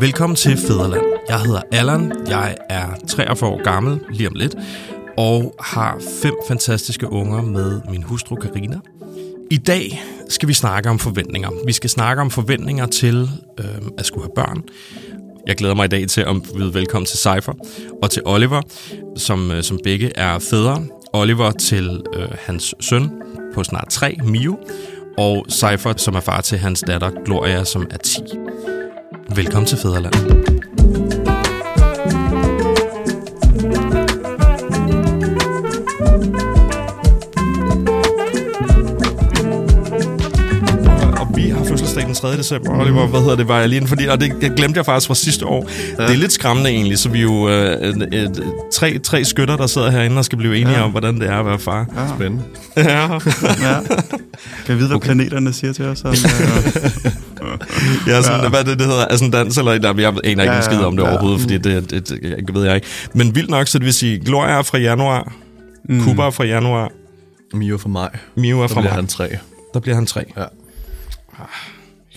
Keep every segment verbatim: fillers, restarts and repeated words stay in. Velkommen til Fædreland. Jeg hedder Allan, jeg er treogfyrre år gammel, lige om lidt, og har fem fantastiske unger med min hustru Karina. I dag skal vi snakke om forventninger. Vi skal snakke om forventninger til øh, at skulle have børn. Jeg glæder mig i dag til at byde velkommen til Sæþór og til Oliver, som, som begge er fædre. Oliver til øh, hans søn på snart tre, Mio, og Sæþór, som er far til hans datter Gloria, som er ti. Velkommen til Fædreland. Og vi har fødselsdag den tredje december. Oliver, hvad hedder det, var jeg lige inden, fordi, og det glemte jeg faktisk fra sidste år. Ja. Det er lidt skræmmende egentlig, så vi er jo øh, øh, tre, tre skytter, der sidder herinde og skal blive enige ja. om, hvordan det er at være far. Ja. Spændende. Ja. ja. Kan jeg vide, hvad okay. planeterne siger til os? Om, ja, sådan, ja. Hvad det, det hedder, ascendans eller et, jeg aner ja, ikke en skid om det ja. overhovedet, fordi det, det, det ved jeg ikke. Men vildt nok, så det vil sige, Gloria er fra januar, mm. Cooper er fra januar, Mio er fra maj. Mio er fra maj. Der bliver han tre. Der bliver han tre. Ja. Ah,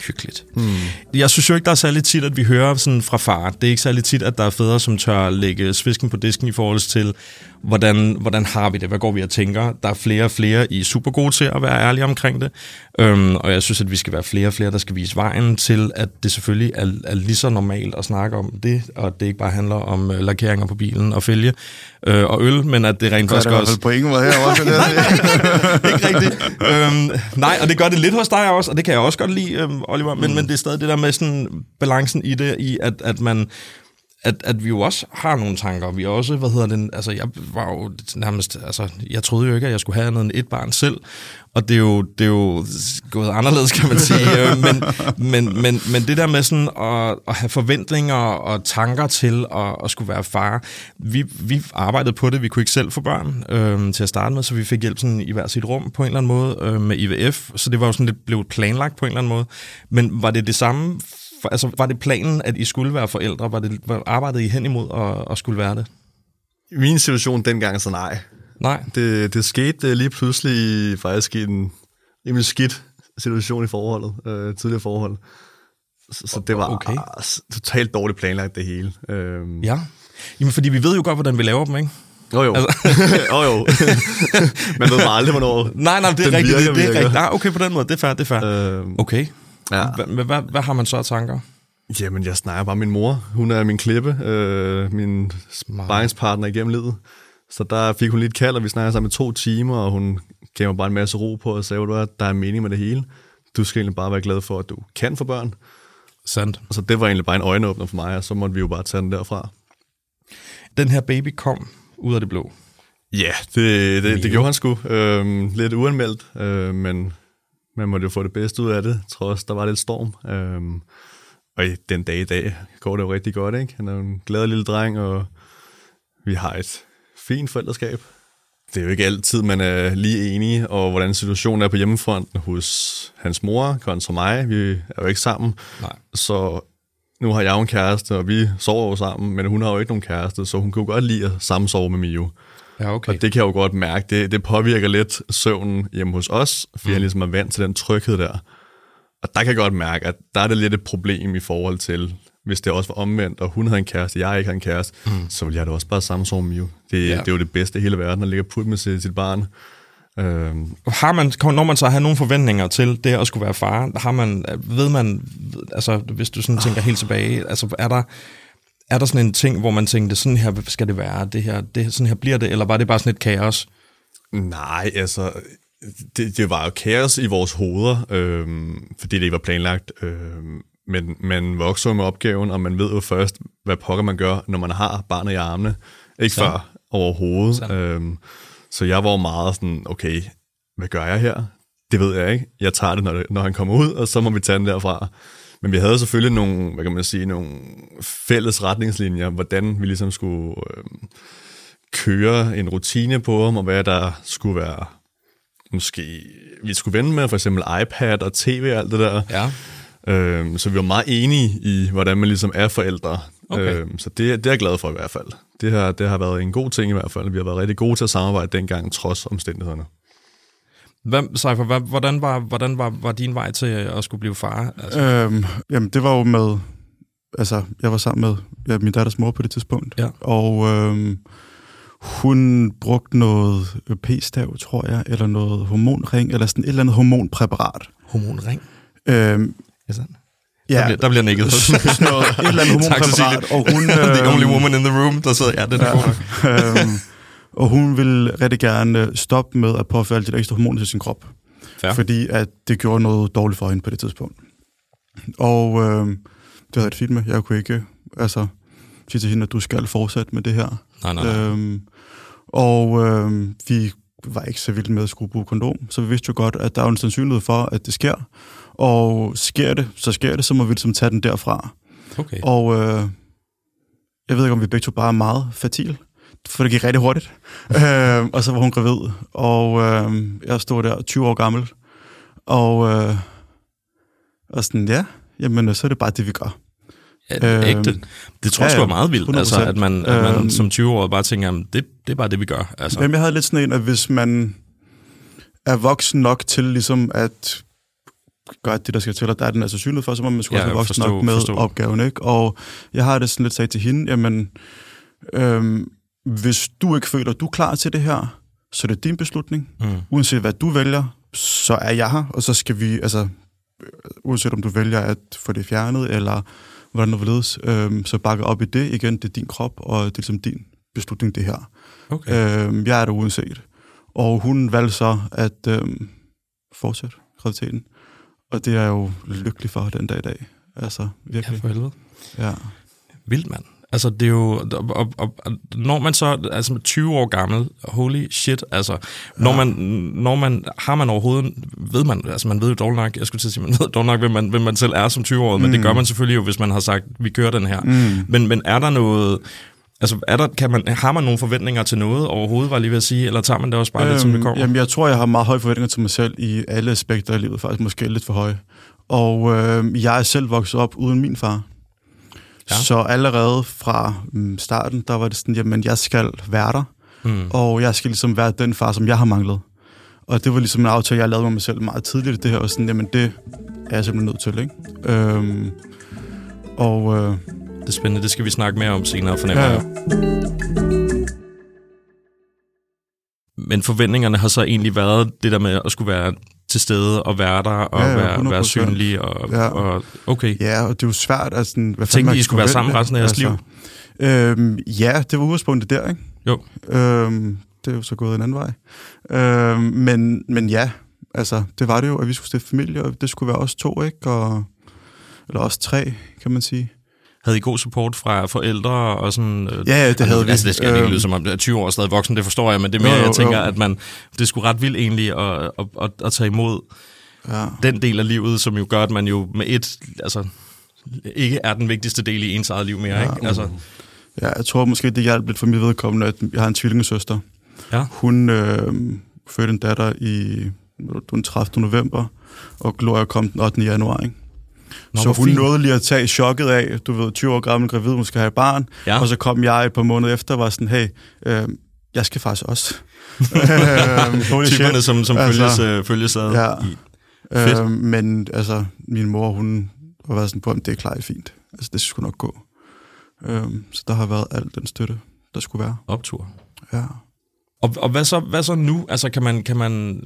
hyggeligt. Mm. Jeg synes jo ikke, der er særlig tit, at vi hører sådan fra far. Det er ikke særlig tit, at der er fædre, som tør lægge svisken på disken i forhold til, hvordan, hvordan har vi det? Hvad går vi og tænker? Der er flere og flere, I er super gode til at være ærlige omkring det. Øhm, og jeg synes, at vi skal være flere og flere, der skal vise vejen til, at det selvfølgelig er, er lige så normalt at snakke om det, og at det ikke bare handler om øh, lakeringer på bilen og fælge øh, og øl, men at det rent faktisk også... Det på ingen måde herovre. nej, nej, ikke rigtigt. Øhm, nej, og det gør det lidt hos dig også, og det kan jeg også godt lide, øhm, Oliver, men, mm. men det er stadig det der med sådan balancen i det, i at, at man... At, at vi jo også har nogle tanker, vi også, hvad hedder den, altså jeg var jo nærmest, altså jeg troede jo ikke, at jeg skulle have andet end et barn selv, og det er jo, det er jo gået anderledes, kan man sige, men, men, men, men det der med sådan at, at have forventninger og tanker til at, at skulle være far, vi, vi arbejdede på det, vi kunne ikke selv få børn øh, til at starte med, så vi fik hjælp sådan i hver sit rum på en eller anden måde øh, med I V F, så det var jo sådan lidt blevet planlagt på en eller anden måde, men var det det samme? Altså, var det planen, at I skulle være forældre? Var det, arbejdede I hen imod at, at skulle være det? I min situation dengang, så nej. Nej? Det, det skete lige pludselig faktisk i en rimelig skidt situation i forholdet, øh, tidligere forhold. Så, så det var okay. Totalt dårligt planlagt, det hele. Øhm. Ja. Jamen, fordi vi ved jo godt, hvordan vi laver dem, ikke? Jo jo, altså. jo, jo. Man ved bare aldrig, hvornår. Nej, nej, det er rigtigt. Virker, det, det er rigtigt. Ah, okay, på den måde. Det er fair, det er fair. Øhm. Okay. Ja. Hvad har man så af tanker? Jamen, jeg snakker bare min mor. Hun er min klippe, øh, min sparringspartner igennem livet. Så der fik hun lidt kald, og vi snakkede sammen i to timer, og hun gav mig bare en masse ro på og sagde, at der er mening med det hele. Du skal egentlig bare være glad for, at du kan få børn. Sandt. Og så det var egentlig bare en øjenåbner for mig, og så måtte vi jo bare tage den derfra. Den her baby kom ud af det blå. Ja, det, det, det gjorde han sgu. Øh, lidt uanmeldt, øh, men... Man måtte jo få det bedste ud af det, trods der var lidt storm. Øhm, og den dag i dag går det jo rigtig godt, ikke? Han er en glad lille dreng, og vi har et fint forældreskab. Det er jo ikke altid, man er lige enige, og hvordan situationen er på hjemmefronten hos hans mor, kontra mig. Vi er jo ikke sammen. Nej. Så nu har jeg jo en kæreste, og vi sover jo sammen, men hun har jo ikke nogen kæreste, så hun kunne godt lide at samme sove med Mio. Ja, okay. Og det kan jeg jo godt mærke, det, det påvirker lidt søvnen hjemme hos os, fordi mm. jeg ligesom er vant til den tryghed der. Og der kan jeg godt mærke, at der er det lidt et problem i forhold til, hvis det også var omvendt, og hun havde en kæreste, jeg ikke havde en kæreste, mm. så ville jeg da også bare sammensove med Mio. Det, ja. det er jo det bedste i hele verden, at ligge og putte med sit barn. Øhm. Har man, når man så har nogle forventninger til det at skulle være far, har man, ved man, altså hvis du sådan tænker helt tilbage, altså er der... Er der sådan en ting, hvor man tænkte, sådan her skal det være, det her, det, sådan her bliver det, eller var det bare sådan et kaos? Nej, altså, det, det var jo kaos i vores hoveder, øh, fordi det ikke var planlagt. Øh, men man vokser med opgaven, og man ved jo først, hvad pokker man gør, når man har barnet i armene. Ikke sådan. Før overhovedet. Øh, så jeg var jo meget sådan, okay, hvad gør jeg her? Det ved jeg ikke. Jeg tager det, når, når han kommer ud, og så må vi tage den derfra. Men vi havde selvfølgelig nogle, hvad kan man sige, nogle fælles retningslinjer, hvordan vi ligesom skulle øh, køre en rutine på ham, og hvad der skulle være, måske, vi skulle vende med, for eksempel iPad og tv og alt det der. Ja. Øh, så vi var meget enige i, hvordan man ligesom er forældre. Okay. Øh, så det, det er jeg glad for i hvert fald. Det her, det har været en god ting i hvert fald. Vi har været rigtig gode til at samarbejde dengang, trods omstændighederne. Hvem, Sæþór, hvordan, var, hvordan var, var din vej til at skulle blive far? Altså? Øhm, jamen, det var jo med altså, jeg var sammen med ja, min datters mor på det tidspunkt, ja. og øhm, hun brugte noget p-stav, tror jeg, eller noget hormonring, eller sådan et eller andet hormonpræparat. Hormonring? Øhm, ja, sådan. Ja, der bliver, der bliver nikket. Sådan noget, et eller andet hormonpræparat. Og hun, øhm, the only woman in the room, der sidder, ja, det er ja, øhm, og hun ville rigtig gerne stoppe med at påføre alt det ekstra hormon til sin krop. Fair. Fordi at det gjorde noget dårligt for hende på det tidspunkt. Og øh, det havde et fint med. Jeg kunne ikke altså, sige til hende, at du skal fortsætte med det her. Nej, nej. Øhm, og øh, vi var ikke så vildt med at skulle bruge kondom, så vi vidste jo godt, at der er en sandsynlighed for, at det sker. Og sker det, så sker det, så må vi ligesom tage den derfra. Okay. Og øh, jeg ved ikke, om vi begge to bare er meget fertile, for det gik rigtig hurtigt. øh, og så var hun gravid, og øh, jeg stod der tyve år gammel, og... Øh, Og sådan, ja, jamen, så er det bare det, vi gør. Ja, det, ægte. det tror jeg ja, sgu er meget vildt, altså, at man, at man øhm, som tyve-årig bare tænker, jamen, det, det er bare det, vi gør. Altså. Jamen, jeg havde lidt sådan en, at hvis man er voksen nok til ligesom at gøre det, der skal til, og der er den altså synlighed for, så må man sgu ja, også være voksen forstå, nok med forstå. opgaven, ikke? Og jeg har det sådan lidt sagt til hende, jamen, øhm, hvis du ikke føler, at du er klar til det her, så er det din beslutning. Mm. Uanset hvad du vælger, så er jeg her, og så skal vi, altså... uanset om du vælger at få det fjernet, eller hvordan du vil ledes, øhm, så bakke op i det igen, det er din krop, og det er ligesom din beslutning, det her. Okay. Øhm, jeg er der uanset. Og hun valgte så at øhm, fortsætte graviditeten, og det er jeg jo lykkelig for den dag i dag. Altså, virkelig. Ja, for helvede. Ja. Vildt, mand. Altså, det er jo... Og, og, og, når man så... Altså, tyve år gammel, holy shit, altså... Når ja. man... Når man... Har man overhovedet... Ved man... Altså, man ved jo dårligt nok... Jeg skulle til at sige, man ved dårligt nok, hvem man, hvem man selv er som tyve-årig, mm. men det gør man selvfølgelig jo, hvis man har sagt, vi kører den her. Mm. Men, men er der noget... Altså, er der, kan man, har man nogle forventninger til noget overhovedet, var jeg lige ved at sige, eller tager man det også bare øhm, lidt, som det kommer? Jamen, jeg tror, jeg har meget høje forventninger til mig selv i alle aspekter af livet, faktisk måske lidt for høje. Og øh, jeg er selv vokset op uden min far. Ja. Så allerede fra starten, der var det sådan, jamen, jeg skal være der, mm. og jeg skal ligesom være den far, som jeg har manglet. Og det var ligesom en aftale, jeg lavede med mig selv meget tidligt, det her, og sådan, jamen, det er jeg simpelthen nødt til, ikke? Øhm, og... Øh, det er spændende, det skal vi snakke mere om senere, fornemmer jeg. Ja, ja. Men forventningerne har så egentlig været det der med at skulle være... til stede og være der og ja, ja, være, være synlig og, ja. og okay. Ja, og det er jo svært at sådan... Hvad tænkte I, I skulle være sammen resten af jeres altså, liv? Øhm, ja, det var udgangspunktet der, ikke? Jo. Øhm, det er jo så gået en anden vej. Øhm, men, men ja, altså, det var det jo, at vi skulle stifte familie, og det skulle være os to, ikke? Og, eller os tre, kan man sige. Havde I god support fra forældre og sådan... Ja, ja det havde vi. Altså, det skal ikke øhm, lyde som om, at tyve år er stadig voksen, det forstår jeg, men det er mere, jo, jo, jeg tænker, jo. at man... Det skulle ret vildt egentlig at, at, at, at tage imod ja. den del af livet, som jo gør, at man jo med et... Altså, ikke er den vigtigste del i ens eget liv mere, ja, ikke? Altså. Ja, jeg tror måske, det hjalp lidt for mit vedkommende, at jeg har en tvillingesøster. Ja. Hun øh, fødte en datter i den tredivte november, og Gloria kom den ottende januar, ikke? Nå, så hun fint. nåede lige at tage chokket af, du ved, tyve år gammel, gravid, hun skal have et barn, ja. og så kom jeg et par måneder efter og var sådan, hey, øh, jeg skal faktisk også. Typerne, som, som altså, følges, følges ad. Ja. Fedt. Øh, men altså, min mor, hun har været sådan på, om det er klart fint. Altså, det skulle nok gå. Øh, så der har været al den støtte, der skulle være. Optur. Ja. Og, og hvad, så, hvad så nu? Altså, kan man... Kan man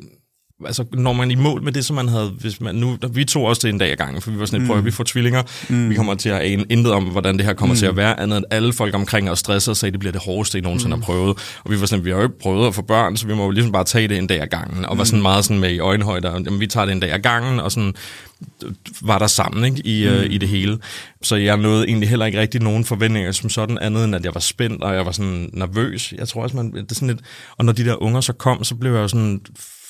altså, når man i mål med det, som man havde... Hvis man nu, vi tog også det en dag ad gangen, for vi var sådan et, mm. prøv at vi får tvillinger. Mm. Vi kommer til at ane intet om, hvordan det her kommer mm. til at være, andet end alle folk omkring os stresser og sagde, det bliver det hårdeste, I nogensinde mm. har prøvet. Og vi var sådan, vi har jo ikke prøvet at få børn, så vi må jo ligesom bare tage det en dag ad gangen. Og mm. var sådan meget sådan med i øjenhøjde, jamen, vi tager det en dag ad gangen, og sådan var der sammen, ikke, i, mm. øh, i det hele. Så jeg nåede egentlig heller ikke rigtig nogen forventninger som sådan, andet end at jeg var spændt, og jeg var sådan nervøs. Jeg tror også, man, det er sådan lidt... Og når de der unger så kom, så blev jeg jo sådan...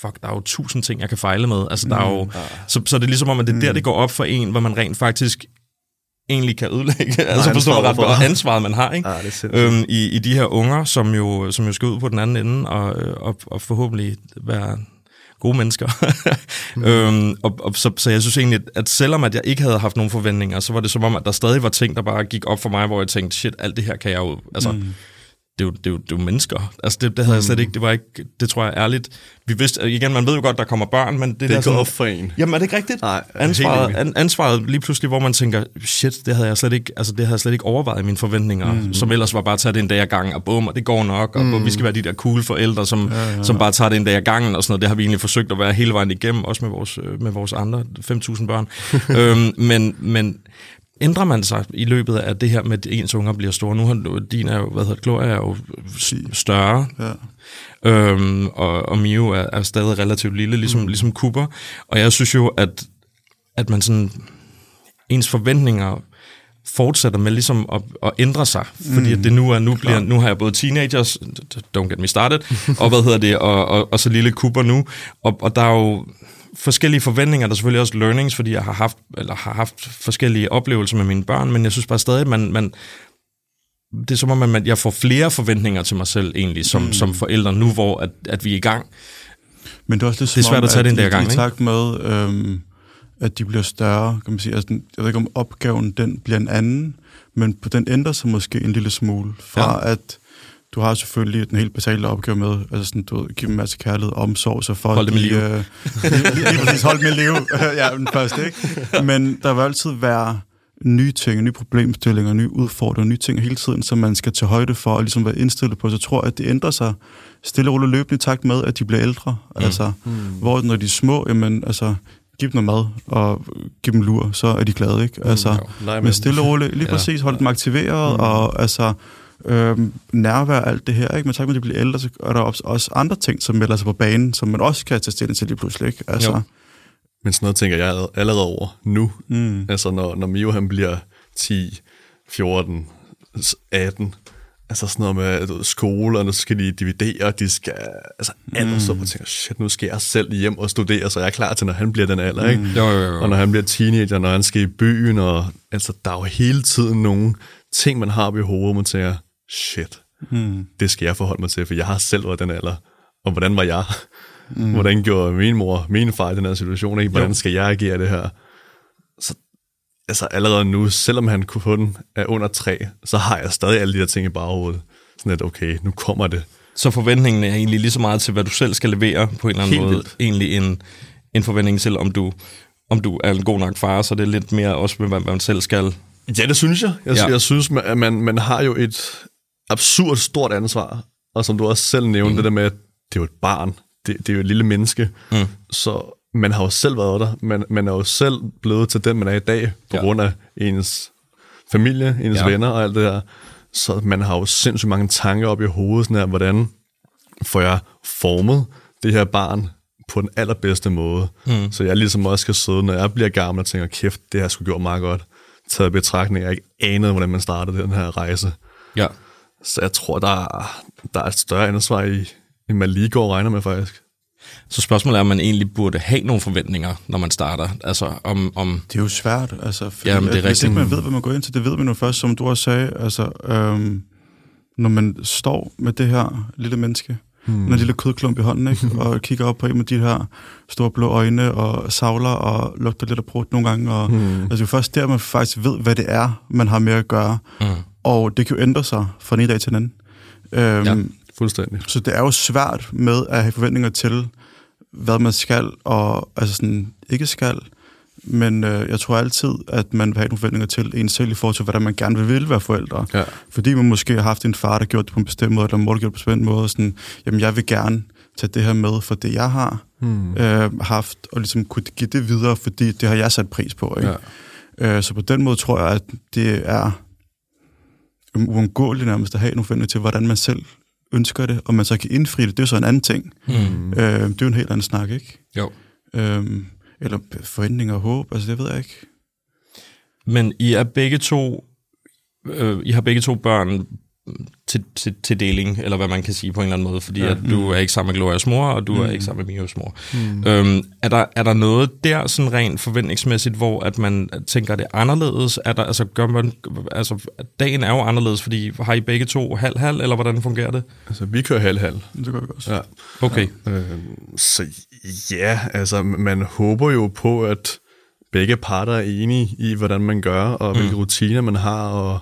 fuck, der er jo tusind ting, jeg kan fejle med. Altså, der mm. er jo, så, så det er ligesom om, at det mm. der, det går op for en, hvor man rent faktisk egentlig kan ødelægge. Nej, altså forstår man ret godt ansvaret, man har, ikke? Ja, øhm, i, i de her unger, som jo, som jo skal ud på den anden ende, og, og, og forhåbentlig være gode mennesker. mm. øhm, og, og, så, så jeg synes egentlig, at selvom at jeg ikke havde haft nogen forventninger, så var det som om, at der stadig var ting, der bare gik op for mig, hvor jeg tænkte, shit, alt det her kan jeg jo... Altså, mm. det er jo, det er jo, det er jo mennesker. Altså det, det havde jeg slet ikke, det var ikke, det tror jeg ærligt. Vi vidste, igen, man ved jo godt, der kommer børn, men det, det der går op for en. Jamen er det ikke rigtigt? Nej, ansvaret, an, ansvaret lige pludselig, hvor man tænker, shit, det havde jeg slet ikke, altså det havde jeg slet ikke overvejet mine forventninger, mm. som ellers var bare at tage det en dag ad gangen, og bum, og det går nok, og mm. bum, vi skal være de der cool forældre, som, ja, ja. som bare tager det en dag ad gangen, og sådan noget. Det har vi egentlig forsøgt at være hele vejen igennem, også med vores, med vores andre fem tusind børn. øhm, men, men ændrer man sig i løbet af det her med, at ens unger bliver store? Nu har din er jo, hvad hedder Gloria, er jo større, ja. øhm, og, og Mio er, er stadig relativt lille, ligesom, mm. ligesom Cooper. Og jeg synes jo, at, at man sådan, ens forventninger fortsætter med ligesom at, at ændre sig, fordi mm. at det nu er, nu bliver, nu har jeg både teenagers, don't get me started, og hvad hedder det, og, og, og så lille Cooper nu, og, og der er jo forskellige forventninger, der er selvfølgelig også learnings, fordi jeg har haft, eller har haft forskellige oplevelser med mine børn, men jeg synes bare stadig, at man, man, det er som om, at man, jeg får flere forventninger til mig selv egentlig, som, mm. som forældre nu, hvor at, at vi er i gang. Men det er også lidt det er svært om, at tage den der gang, ikke? I takt med, øhm, at de bliver større, kan man sige, altså, jeg ved ikke om opgaven, den bliver en anden, men den ændrer sig måske en lille smule, fra ja. at du har selvfølgelig den helt basale opgave med, altså sådan, du ved, give dem en masse kærlighed og omsorg, så for hold dem i live. Øh, lige, lige præcis, hold dem i live. ja, men først ikke. Men der vil altid være nye ting, nye problemstillinger, nye udfordringer, nye ting hele tiden, som man skal tage højde for og ligesom være indstillet på. Så jeg tror, at det ændrer sig stille og roligt løbende i takt med, at de bliver ældre. Mm. Altså, mm. hvor når de er små, jamen altså, giv dem noget mad og giv dem lur, så er de glade, ikke? Altså, mm, jo, men stille og roligt, lige præcis, hold ja. dem aktiveret mm. og altså Øhm, nærvær alt det her, ikke? Men tak med, at de bliver ældre, så er der også andre ting, som melder sig på banen, som man også kan tage stilling til lige pludselig, ikke? Altså. Jo. Men sådan noget tænker jeg allerede over nu. Mm. Altså, når, når Mio han bliver ti, fjorten, atten, altså sådan noget med du ved, skole, og nu skal de dividere, de skal, altså alle mm. så på tænker, shit, nu skal jeg selv hjem og studere, så jeg er klar til, når han bliver den alder, ikke? Mm. Jo, jo, jo. Og når han bliver teenager, når han skal i byen, og altså, der er jo hele tiden nogen ting, man har ved hovedet, man tænker, shit, hmm. det skal jeg forholde mig til, for jeg har selv været den alder, og hvordan var jeg? Hmm. Hvordan gjorde min mor, min far i den her situation, ikke? Hvordan jo. skal jeg agere det her? Så, altså allerede nu, selvom han kunne få den af under tre, så har jeg stadig alle de der ting i baghovedet. Sådan at, okay, nu kommer det. Så forventningen er egentlig lige så meget til, hvad du selv skal levere på en eller anden måde. Egentlig en, en forventning til, om du, om du er en god nok far, så det er lidt mere også med, hvad man selv skal. Ja, det synes jeg. Jeg, ja. jeg synes, at man, man har jo et absurd stort ansvar. Og som du også selv nævnte, mm. det der med, at det er jo et barn. Det, det er jo et lille menneske. Mm. Så man har jo selv været der. Man, man er jo selv blevet til den, man er i dag, på ja. grund af ens familie, ens ja. venner og alt det der. Så man har jo sindssygt mange tanker op i hovedet, sådan her, hvordan får jeg formet det her barn på den allerbedste måde. Mm. Så jeg ligesom også skal sidde, når jeg bliver gammel, og tænker, kæft, det har jeg sgu gjort meget godt. Taget betragtning, jeg ikke anede, hvordan man startede den her rejse. Ja. Så jeg tror, der er, der er et større ansvar i, end man lige går og regner med, faktisk. Så spørgsmålet er, om man egentlig burde have nogle forventninger, når man starter? Altså, om, om det er jo svært, altså. Fordi, jamen, det er at, hvis ikke man ved, hvad man går ind til, det ved man jo først, som du også sagde. Altså, øhm, når man står med det her lille menneske, hmm. med en lille kødklump i hånden, ikke? og kigger op på en med de her store blå øjne, og savler, og lugter lidt af brugt nogle gange. Og, hmm. altså først der, man faktisk ved, hvad det er, man har med at gøre. Hmm. Og det kan jo ændre sig fra en dag til en anden. Øhm, ja, fuldstændig. Så det er jo svært med at have forventninger til, hvad man skal, og altså sådan, ikke skal. Men øh, jeg tror altid, at man vil have nogle forventninger til en selv i forhold til, hvordan man gerne vil være forældre. Ja. Fordi man måske har haft en far, der gjorde det på en bestemt måde, eller mor, der gjorde det på en bestemt måde. Sådan, jamen, jeg vil gerne tage det her med for det, jeg har hmm. øh, haft, og ligesom kunne give det videre, fordi det har jeg sat pris på. Ikke? Ja. Øh, så på den måde tror jeg, at det er uundgåeligt nærmest at have nogle forventninger til, hvordan man selv ønsker det, og man så kan indfri det. Det er så en anden ting. Hmm. Øh, det er jo en helt anden snak, ikke? Jo. Øh, Eller forventninger og håb, altså det ved jeg ikke. Men I er begge to, øh, I har begge to børn til, til, til deling, eller hvad man kan sige på en eller anden måde, fordi ja, at mm. du er ikke sammen med Glorias mor, og du mm. er ikke sammen med Mios mor. Mm. Øhm, er, der, er der noget der, sådan rent forventningsmæssigt, hvor at man tænker, det anderledes? Er der, altså, gør man, altså, dagen er jo anderledes, fordi har I begge to halv-halv, eller hvordan fungerer det? Altså, vi kører halv-halv. Det gør vi også. Ja. Okay. Ja. Øh, så ja, altså, man håber jo på, at begge parter er enige i, hvordan man gør, og hvilke mm. rutiner man har, og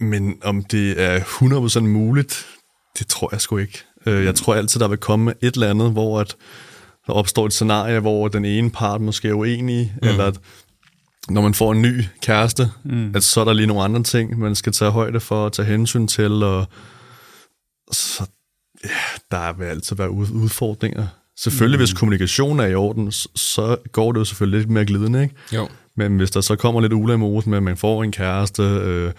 Men om det er hundrede procent muligt, det tror jeg sgu ikke. Jeg tror altid, der vil komme et eller andet, hvor at der opstår et scenarie, hvor den ene part måske er uenig, mm. eller at når man får en ny kæreste, mm. at så er der lige nogle andre ting, man skal tage højde for og tage hensyn til. Og så ja, der vil altid være udfordringer. Selvfølgelig, mm. hvis kommunikationen er i orden, så går det jo selvfølgelig lidt mere glidende, ikke? Jo. Men hvis der så kommer lidt ule i mosen med, at man får en kæreste, øh,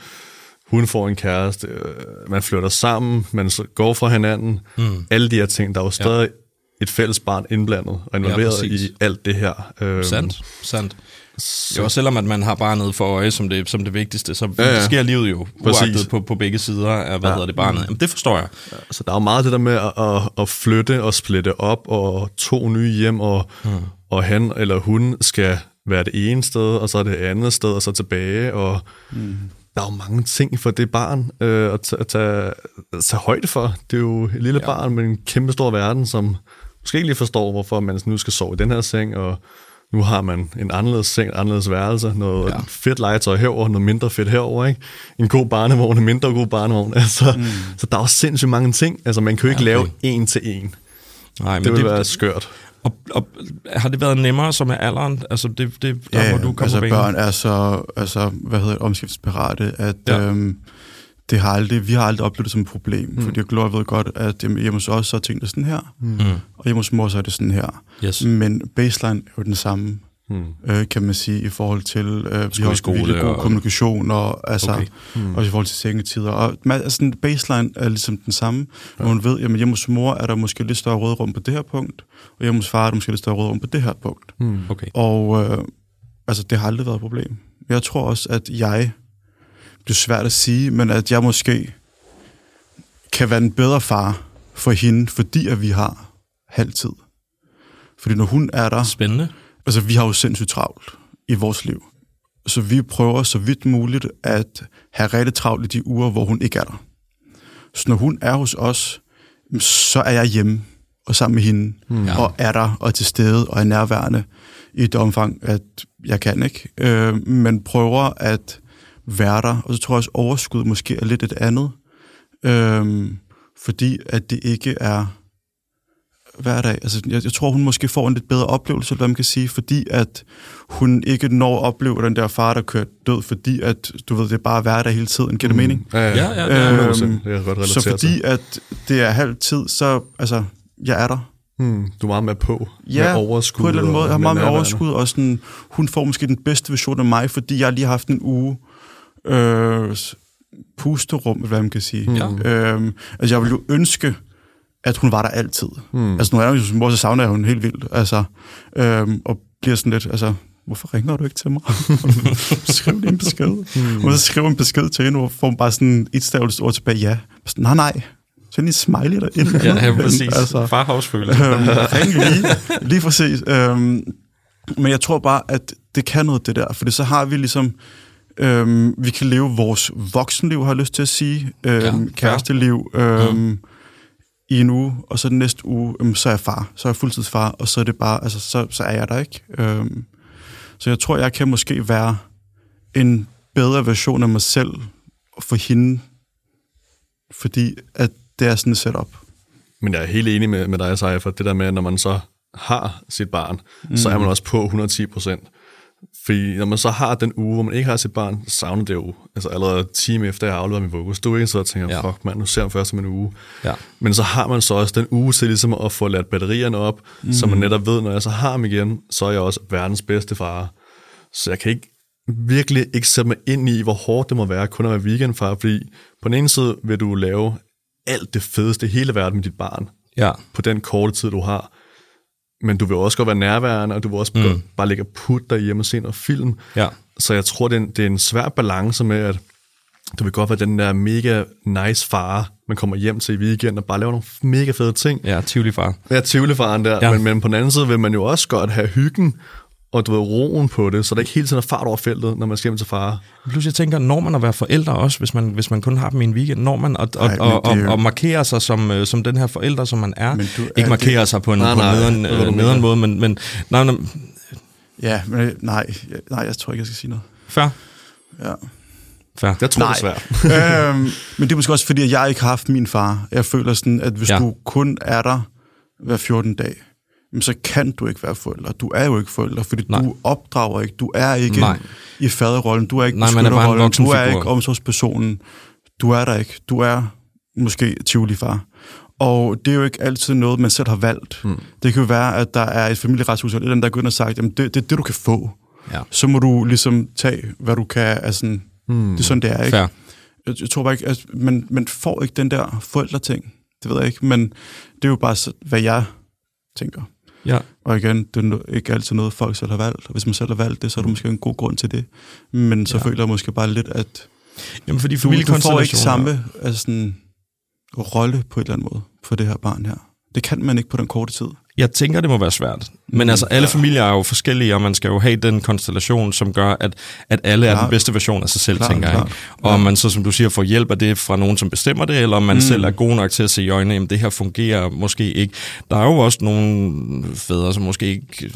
hun får en kæreste, øh, man flytter sammen, man går fra hinanden, mm. alle de her ting, der er jo stadig ja. et fælles barn indblandet og involveret ja, i alt det her. Øh, sandt, sandt. Så. Jo, selvom at man har barnet for øje som det, som det vigtigste, så ja, ja. sker livet jo uagtet på, på begge sider af, hvad ja. hedder det, barnet. Jamen, det forstår jeg. Ja, så der er jo meget det der med at, at flytte og splitte op, og to nye hjem, og, mm. og han eller hun skal være det ene sted, og så det andet sted, og så tilbage, og mm. der er jo mange ting for det barn øh, at, tage, at, tage, at tage højde for. Det er jo et lille ja. barn med en kæmpe stor verden, som måske ikke lige forstår, hvorfor man nu skal sove i den her seng, og nu har man en anderledes seng, en anderledes værelse, noget ja. fedt legetøj herover, noget mindre fedt herover, ikke? En god barnevogn, en mindre god barnevogn. Altså, mm. Så der er jo sindssygt mange ting. Altså, man kan jo ikke ja, okay. lave en til en. Nej, det vil det, være skørt. Og, og har det været nemmere som med alderen? Altså, det, det, der ja, må du komme altså, på børn er så, altså, hvad hedder det, omskiftsparate, at ja. øhm, det har aldrig, vi har aldrig oplevet det som et problem, mm. fordi Gloria ved godt, at hjemme hos os så er tingene sådan her, mm. og hjemme hos mor så er det sådan her. Yes. Men baseline er jo den samme, mm. øh, kan man sige, i forhold til, øh, vi har også virkelig god og... kommunikation, og, altså, okay. mm. også i forhold til sengetider. Og, altså, baseline er ligesom den samme, ja. og hun ved, at hjemme hos mor er der måske lidt større rødrum på det her punkt, og hjemme hos far er der måske lidt større rødrum på det her punkt. Mm. Okay. Og øh, altså, det har aldrig været et problem. Jeg tror også, at jeg... Det er svært at sige, men at jeg måske kan være en bedre far for hende, fordi at vi har halvtid. Fordi når hun er der... Spændende. Altså, vi har jo sindssygt travlt i vores liv. Så vi prøver så vidt muligt at have rigtig travlt i de uger, hvor hun ikke er der. Så når hun er hos os, så er jeg hjemme og sammen med hende, ja. og er der og til stede og er nærværende i et omfang, at jeg kan ikke. Øh, men prøver at... være der, og så tror jeg også, overskud måske er lidt et andet, øhm, fordi at det ikke er hver dag. Altså, jeg, jeg tror, hun måske får en lidt bedre oplevelse, eller hvad man kan sige, fordi at hun ikke når at opleve den der far, der kører død, fordi at, du ved, det er bare hverdag hele tiden. Giver det mm. mening? Ja, ja, ja. ja, ja. Øhm, det er godt relateret. Så fordi at det er halv tid, så, altså, jeg er der. Hmm, du er meget med på, ja, med overskud. På en eller anden måde. Jeg har meget med overskud, og sådan, hun får måske den bedste version af mig, fordi jeg lige har haft en uge øh, pusterum, hvad man kan sige. Mm. Øh, altså, jeg ville jo ønske, at hun var der altid. Mm. Altså, når jeg er hos min mor, så savner jeg hende helt vildt. Altså, øh, og bliver sådan lidt, altså, hvorfor ringer du ikke til mig? Skriv lige en besked. Mm. Og så skriver en besked til hende, og får hun bare sådan et stavligt ord tilbage, ja. Sådan, nej, nej. Så en smiley derinde. Ja, ja, præcis. Altså, farhavsføler. Øhm, lige, lige præcis. Øhm, men jeg tror bare, at det kan noget, det der. Fordi så har vi ligesom... Øhm, vi kan leve vores voksenliv, har jeg lyst til at sige. Øhm, ja, kæresteliv øhm, ja. i en uge. Og så den næste uge, øhm, så er jeg far. Så er jeg fuldtidsfar. Og så er det bare... Altså, så, så er jeg der, ikke? Øhm, så jeg tror, jeg kan måske være en bedre version af mig selv for hende. Fordi at... det er sådan et setup. Men jeg er helt enig med, med dig, Sæþór, for det der med, at når man så har sit barn, mm. så er man også på hundrede og ti procent. Fordi når man så har den uge, hvor man ikke har sit barn, så savner det jo. Altså allerede en time efter, jeg har afleveret min vuggestue, ikke? Så jeg tænker, ja. fuck mand, nu ser jeg først om en uge. Ja. Men så har man så også den uge til ligesom at få ladt batterierne op, mm. så man netop ved, når jeg så har dem igen, så er jeg også verdens bedste far. Så jeg kan ikke virkelig ikke sætte mig ind i, hvor hårdt det må være kun at være weekendfar, fordi på den ene side vil du lave alt det fedeste i hele verden med dit barn, ja. på den korte tid, du har. Men du vil også godt være nærværende, og du vil også mm. bare ligge og putte dig hjemme og se noget film. Ja. Så jeg tror, det er, en, det er en svær balance med, at du vil godt være den der mega nice far, man kommer hjem til i weekenden og bare laver nogle mega fede ting. Ja, tivoli far. Ja, tivoli faren der. Ja. Men, men på den anden side vil man jo også godt have hyggen, og du ved, roen på det, så der ikke hele tiden er fart over feltet, når man skal hjem til far. Plus jeg tænker, når man at være forældre også, hvis man, hvis man kun har dem i en weekend, når man at, nej, og, og, og markerer sig som, som den her forælder, som man er, du, ikke markerer det... sig på en, nej, på nej, nederen, nej, øh, nederen måde, men... men nej, nej. Ja, men nej, nej, jeg tror ikke, jeg skal sige noget. Fair? Ja. Fair. Jeg tror det er svært. øhm, men det er måske også fordi, at jeg ikke har haft min far. Jeg føler sådan, at hvis ja. du kun er der hver fjortende dag, så kan du ikke være forælder. Du er jo ikke forælder, fordi Nej. du opdrager ikke. Du er ikke Nej. i faderrollen. Du er ikke beskytterrollen. Du er ikke omsorgspersonen. Du er der ikke. Du er måske tivoli far. Og det er jo ikke altid noget, man selv har valgt. Mm. Det kan jo være, at der er et familieretshus, eller et eller andet, der går ind og sagt, jamen det er det, det, du kan få. Ja. Så må du ligesom tage, hvad du kan. Altså, mm. Det er sådan, det er, ikke? Jeg, jeg tror bare ikke, at man, man får ikke den der forældreting. Det ved jeg ikke, men det er jo bare, hvad jeg tænker. Ja. Og igen, det er ikke altid noget, folk selv har valgt. Hvis man selv har valgt det, så er der måske en god grund til det. Men så ja. føler jeg måske bare lidt, at Jamen, fordi du, du får ikke samme altså, rolle på et eller andet måde for det her barn her. Det kan man ikke på den korte tid. Jeg tænker, det må være svært. Men altså, alle familier er jo forskellige, og man skal jo have den konstellation, som gør, at, at alle klar. er den bedste version af sig selv, klar, tænker klar. jeg. Og om man så, som du siger, får hjælp af det fra nogen, som bestemmer det, eller om man mm. selv er god nok til at se i øjnene, jamen det her fungerer måske ikke. Der er jo også nogle fædre, som måske ikke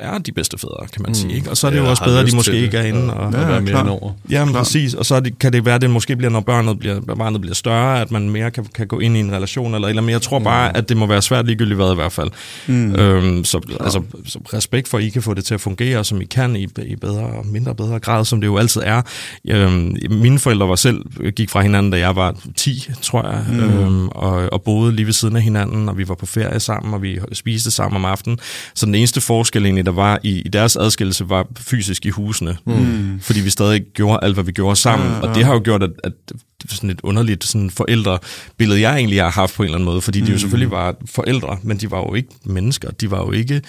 er de bedste fædre, kan man mm. sige. Ikke? Og så er det ja, jo også bedre, at de måske ikke er inde og ja, være mere klar. indover. Jamen klar. præcis, og så det, kan det være, at det måske bliver, når barnet bliver, barnet bliver større, at man mere kan, kan gå ind i en relation, eller eller men jeg tror bare, at det må være svært ligegyldigt hvad i hvert fald. Mm. Øhm, så, altså, så respekt for, at I kan få det til at fungere, som I kan i, i bedre og mindre bedre grad, som det jo altid er. Øhm, mine forældre var selv gik fra hinanden, da jeg var ti, tror jeg, mm. øhm, og, og boede lige ved siden af hinanden, og vi var på ferie sammen, og vi spiste sammen om aftenen. Så den eneste forskel egentlig, der var i, i deres adskillelse, var fysisk i husene, mm. fordi vi stadig gjorde alt, hvad vi gjorde sammen, ja, ja. og det har jo gjort, at, at sådan et underligt sådan forældrebillede, jeg egentlig har haft på en eller anden måde, fordi mm. de jo selvfølgelig var forældre, men de var jo ikke mennesker, de var jo ikke,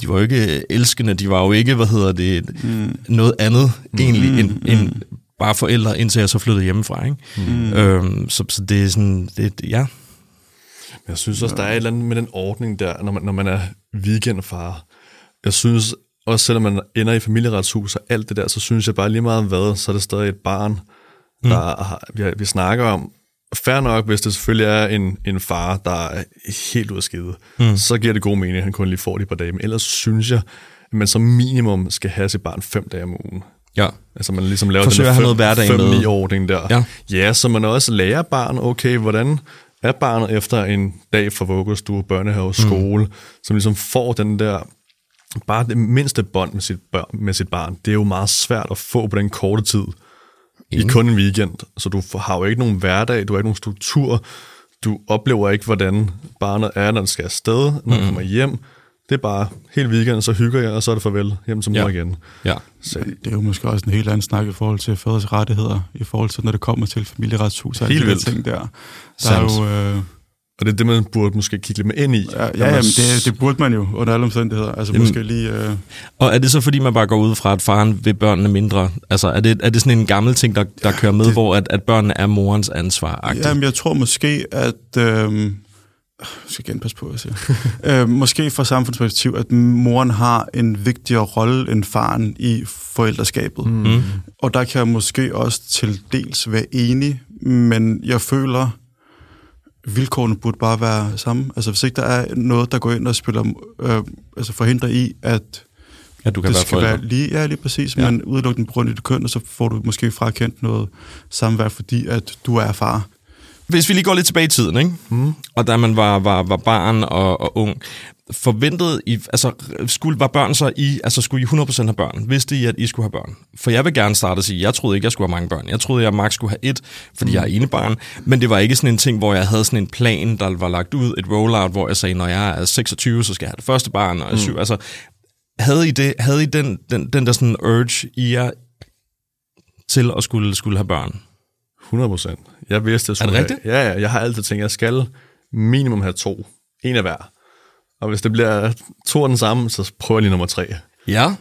de var jo ikke elskende, de var jo ikke, hvad hedder det, mm. noget andet egentlig, mm. end, end bare forældre, indtil jeg så flyttede hjemmefra, ikke? Mm. Øhm, så, så det er sådan, det, ja. Jeg synes også, der er et eller andet med den ordning der, når man, når man er weekendfar. Jeg synes også, selvom man ender i familieretshus og alt det der, så synes jeg bare lige meget hvad, så er det stadig et barn, der mm. vi, vi snakker om. Fair nok, hvis det selvfølgelig er en, en far, der er helt ud af skide, mm. så giver det god mening, at han kun lige får de par dage. Men ellers synes jeg, at man som minimum skal have sit barn fem dage om ugen. Ja. Altså man ligesom laver Forsøger den der fem ni-ordning der. Ja. ja, så man også lærer barn, okay, hvordan er barnet efter en dag fra vuggestue, børnehave, skole, mm. som ligesom får den der, bare det mindste bånd med sit, børn, med sit barn. Det er jo meget svært at få på den korte tid. I kun en weekend, så du har jo ikke nogen hverdag, du har ikke nogen struktur, du oplever ikke, hvordan barnet er, når den skal afsted, når den mm. kommer hjem. Det er bare, hele weekenden, så hygger jeg, og så er det farvel hjem til mor ja. igen. Ja. Så. Det er jo måske også en helt anden snak i forhold til fædres rettigheder, i forhold til, når det kommer til familieretshus og alle de ting der. Der Sandt. er jo... Øh Og det er det, man burde måske kigge lidt med ind i. Ja, ja, jamen, det, det burde man jo, under alle omstændigheder. Altså, jamen. måske lige... Øh... Og er det så, fordi man bare går ud fra, at faren vil børnene mindre? Altså, er det, er det sådan en gammel ting, der, der kører med, det... hvor at, at børnene er morens ansvar-agtigt? Jamen, jeg tror måske, at... Øh... Jeg skal igen passe på, hvad jeg siger. øh, måske fra samfundsperspektiv, at moren har en vigtigere rolle end faren i forældreskabet. Mm. Og der kan jeg måske også til dels være enig, men jeg føler... vilkårene burde bare være samme. Altså hvis ikke der er noget, der går ind og spiller, øh, altså forhindrer i, at ja, du kan det være skal forældre. være lige, ja, lige præcis, ja. men udelukke den på grund af dit køn, og så får du måske frakendt noget samvær, fordi at du er far. Hvis vi lige går lidt tilbage i tiden, ikke? Mm. Og da man var, var, var barn og, og ung, forventede I, altså skulle, var børn så I, altså skulle I hundrede procent have børn? Vidste I, at I skulle have børn? For jeg vil gerne starte og sige, jeg troede ikke, jeg skulle have mange børn. Jeg troede, jeg max skulle have et, fordi jeg er ene barn. Men det var ikke sådan en ting, hvor jeg havde sådan en plan, der var lagt ud, et rollout, hvor jeg sagde, når jeg er seksogtyve, så skal jeg have det første barn, og jeg er syv. Mm. Altså, havde I, det, havde I den, den, den der sådan urge i jer til at skulle, skulle have børn? hundrede procent. Jeg vidste, jeg skulle have... Er det rigtigt? Ja, ja, jeg har altid tænkt, at jeg skal minimum have to. En af hver. Og hvis det bliver to af den samme, så prøver jeg lige nummer tre. Ja.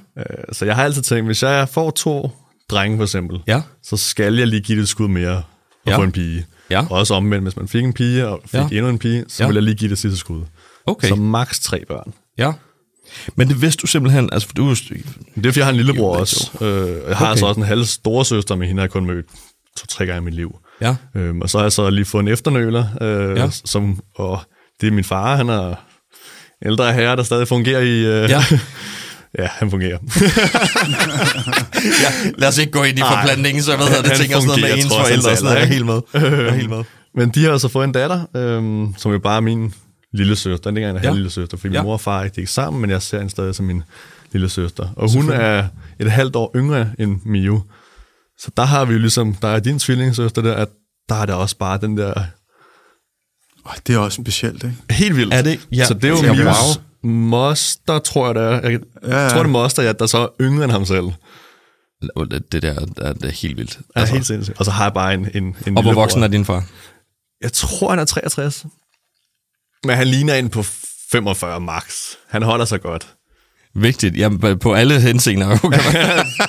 Så jeg har altid tænkt, hvis jeg får to drenge for eksempel, ja. så skal jeg lige give det et skud mere og ja. få en pige. Ja. Også omvendt, hvis man fik en pige og fik ja. endnu en pige, så ja. vil jeg lige give det sidste skud. Okay. Så maks tre børn. Ja. Men det vidste du simpelthen, altså du... Det er fordi, jeg har en lillebror også. Jeg har okay. altså også en halv storesøster, men hende har jeg kun mødt to-tre gange i mit liv. Ja. Øhm, og så har jeg så lige fået en efternøler, øh, ja. som, og det er min far, han er ældre herre, der stadig fungerer i, øh, ja. Ja, han fungerer. Ja, lad os ikke gå ind i forplantningen, så jeg ved, at det tænker sådan noget med ens forældre og sådan noget. Helt med. Jeg er helt med. Men de har altså fået en datter, øhm, som jo bare er min lille søster. Den er ikke engang en ja. halv lille søster, fordi ja. min mor og far ikke er sammen, men jeg ser hende stadig som min lille søster. Og hun er et halvt år yngre end Mio. Så der har vi jo ligesom, der er din tvillingsøster der, at der er der også bare den der... Det er også specielt, ikke? Helt vildt. Er det? Ja. Så det er jo Mios wow. moster, tror jeg, der er. Jeg ja. tror, det er moster, ja, der er så yngre end ham selv. Det der er, det er helt vildt. Ja, altså. Helt sindssygt. Og så har jeg bare en, en, en Og hvor voksen er din far? Jeg tror, han er treogtres. Men han ligner en på femogfyrre max. Han holder sig godt. Vigtigt. Jamen, på alle henseender.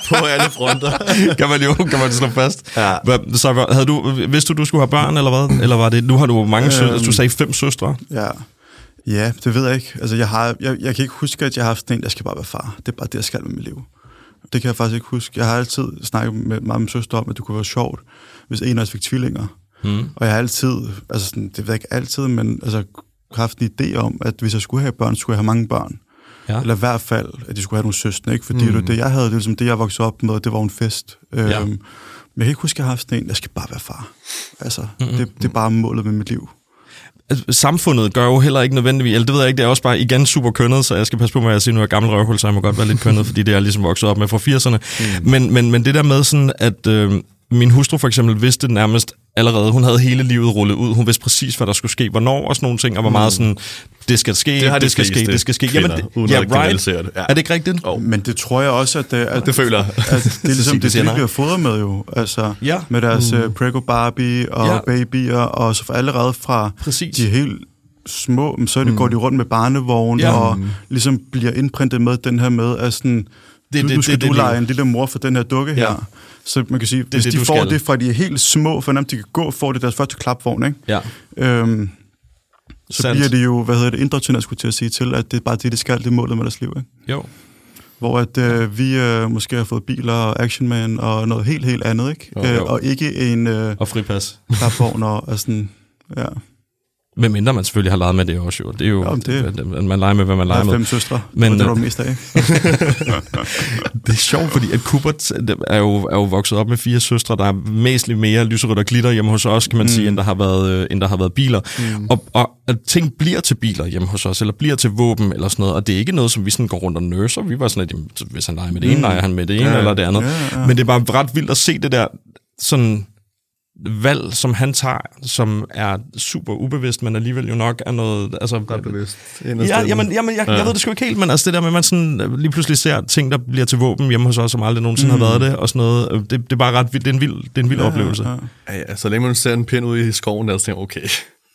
På alle fronter. Kan man jo, kan man slå fast. Ja. Så havde du, vidste du, du skulle have børn, eller hvad? Eller var det, nu har du mange søstre, du sagde fem søstre. Ja, ja det ved jeg ikke. Altså, jeg, har, jeg, jeg kan ikke huske, at jeg har haft en, der skal bare være far. Det er bare det, jeg skal med mit liv. Det kan jeg faktisk ikke huske. Jeg har altid snakket med mig og min søster om, at det kunne være sjovt, hvis en af os fik tvillinger. Hmm. Og jeg har altid, altså sådan, det ved jeg ikke altid, men altså, haft en idé om, at hvis jeg skulle have børn, skulle jeg have mange børn. Ja. Eller i hvert fald, at de skulle have nogle søstre, ikke? Fordi mm. det, det, jeg havde, det, ligesom det, jeg voksede op med, det var en fest. Ja. Øhm, men jeg kan ikke huske, at jeg har haft sådan en, jeg skal bare være far. Altså, mm-hmm. det, det er bare målet med mit liv. Samfundet gør jo heller ikke nødvendigvis, eller det ved jeg ikke, det er også bare igen super kønnet, så jeg skal passe på mig at sige, nu er jeg gammel røvhul, så jeg må godt være lidt kønnet, fordi det er ligesom vokset op med fra firserne. Mm. Men, men, men det der med sådan, at øh, min hustru for eksempel vidste nærmest allerede, hun havde hele livet rullet ud, hun vidste præcis, hvad der skulle ske, hvornår og sådan nogle ting, og var meget sådan... Det skal ske, det, det skal ske, det skal ske. Kvinder, Jamen, det, ja, right. Ja. Er det ikke rigtigt? Oh. Men det tror jeg også, at det, at, det føler at, at det er ligesom det, de bliver fodret med jo. Altså, ja. Med deres mm. Prego Barbie og ja. babyer, og så allerede fra præcis. De helt små, så mm. går de rundt med barnevogn, ja. og ligesom bliver indprintet med den her med, at sådan, det, det, nu skal det, det, du lege en lille mor for den her dukke ja. her. Så man kan sige, det, hvis det, de får skal. det fra de helt små, for nemt de kan gå, får det deres første klapvogn, ikke? Ja. Øhm, Så Sandt. bliver det jo, hvad hedder det, indretøndere skulle til at sige til, at det er bare det, det skal, det er målet med deres liv, ikke? Jo. Hvor at øh, vi øh, måske har fået biler og Action Man og noget helt, helt andet, ikke? Jo, jo. Øh, og ikke en... Øh, og fripas. Klapvogn og, og sådan, ja... Hvem mindre man selvfølgelig har leget med det også, jo. Det er jo, Jamen, det, man leger med, hvad man leger med. Jeg har fem søstre, men, og det var det mest af, Det er sjovt, fordi at Cooper er jo, er jo vokset op med fire søstre, der er mestligt mere lyserødt og glitter hjemme hos os, kan man mm. sige, end der har været, end der har været biler. Mm. Og, og at ting bliver til biler hjemme hos os, eller bliver til våben, eller sådan noget, og det er ikke noget, som vi sådan går rundt og nørser. Vi var sådan, at hvis han leger med det ene, mm. leger han med det ene, ja, eller det andet. Ja, ja. Men det er bare ret vildt at se det der sådan... valg, som han tager, som er super ubevidst, men alligevel jo nok er noget... Altså, ret bevidst. Ja, jamen, jamen, jeg, ja. jeg ved det sgu ikke helt, men altså det der med, at man sådan, lige pludselig ser ting, der bliver til våben hjemme hos os, som aldrig nogensinde mm. har været det, og sådan noget. Det, det er bare ret vildt. Det er en vild, det er en vild ja, oplevelse. Ja, ja. Ja, ja, så længe man ser en pind ud i skoven, der så tænker, okay,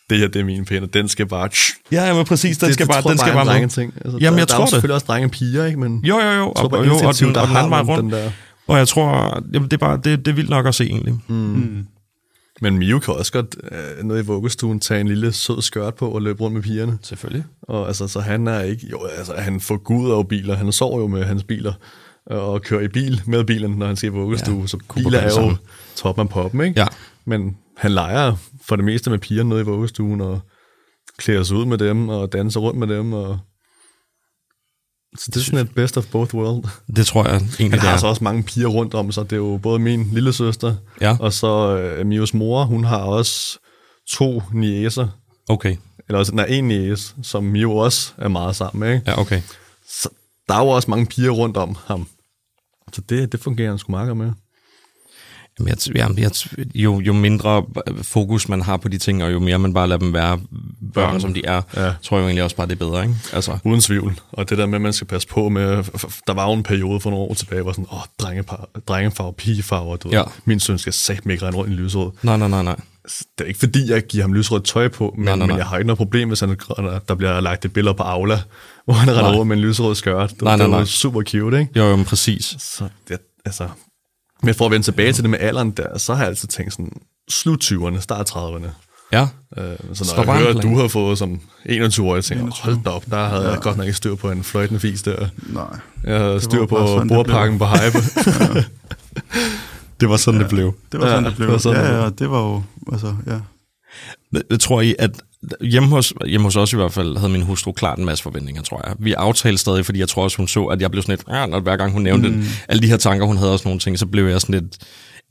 det her, det er min pind, og den skal bare... Ja, jamen præcis, den det, skal det, bare... Det, den skal bare, bare en ting. Altså, jamen, der, jeg der tror det. Der er jo selvfølgelig også drenge og piger, ikke? Men jo, jo, jo. Og, og, jo, og den, der og den anden vej rundt. Og jeg tror, jamen, det er bare, det, det er vildt nok at se egentlig. Mm. Men Mio kan også godt øh, nede i vuggestuen tage en lille sød skørt på og løbe rundt med pigerne. Selvfølgelig. Og altså, så han er ikke... Jo, altså, han forguder jo biler. Han sover jo med hans biler og kører i bil med bilen, når han ser vuggestue. Ja, så biler er jo toppen af poppen, ikke? Ja. Men han leger for det meste med pigerne nede i vuggestuen og klæder sig ud med dem og danser rundt med dem og... Så det er sådan et best of both world. Det tror jeg egentlig, Han har så altså også mange piger rundt om, så det er jo både min lille søster ja. og så øh, Mios mor, hun har også to niecer. Okay. Eller også, nej, en niece, som Mio også er meget sammen med, ikke? Ja, okay. Så der er jo også mange piger rundt om ham. Så det, det fungerer han sgu meget med. Jamen, jeg, jeg, jeg, jo, jo mindre fokus man har på de ting, og jo mere man bare lader dem være børn, som de er, ja. tror jeg jo egentlig også bare, det er bedre, ikke? Altså. Uden tvivl. Og det der med, at man skal passe på med... Der var jo en periode for nogle år tilbage, hvor sådan, åh, oh, drengefarve, pigefarver, du ja. ved. Min søn skal sagt mig ikke rende rundt i lyserød. Nej, nej, nej, nej. Det er ikke fordi, jeg giver ham lyserødt tøj på, men, nej, nej, nej. men jeg har ikke noget problem, hvis han, der bliver lagt et billede på Aula, hvor han render rundt med en lyserød skørt. Det, nej, nej, nej. det er super cute, ikke? Jo, jo, præcis. Så det, altså... Men for at vende tilbage til det med alderen der, så har jeg altid tænkt sådan, slut tyverne, start trediverne. Ja. Øh, så når jeg hører, at du har fået som enogtyve-årig, tænker jeg, hold da op, der havde ja. jeg godt nok ikke styr på en fløjtende fis der. Nej. Jeg havde styr på bordpakken på Hype. ja. Det var sådan, ja. det blev. Det var sådan, ja, det blev. Det var sådan, ja, ja, det var jo, altså, ja. Jeg tror I, at Hjemme hos, hjemme hos os i hvert fald, havde min hustru klart en masse forventninger, tror jeg. Vi aftalte stadig, fordi jeg tror også, hun så, at jeg blev sådan lidt, når hver gang hun nævnte mm. alle de her tanker, hun havde også nogle ting, så blev jeg sådan lidt,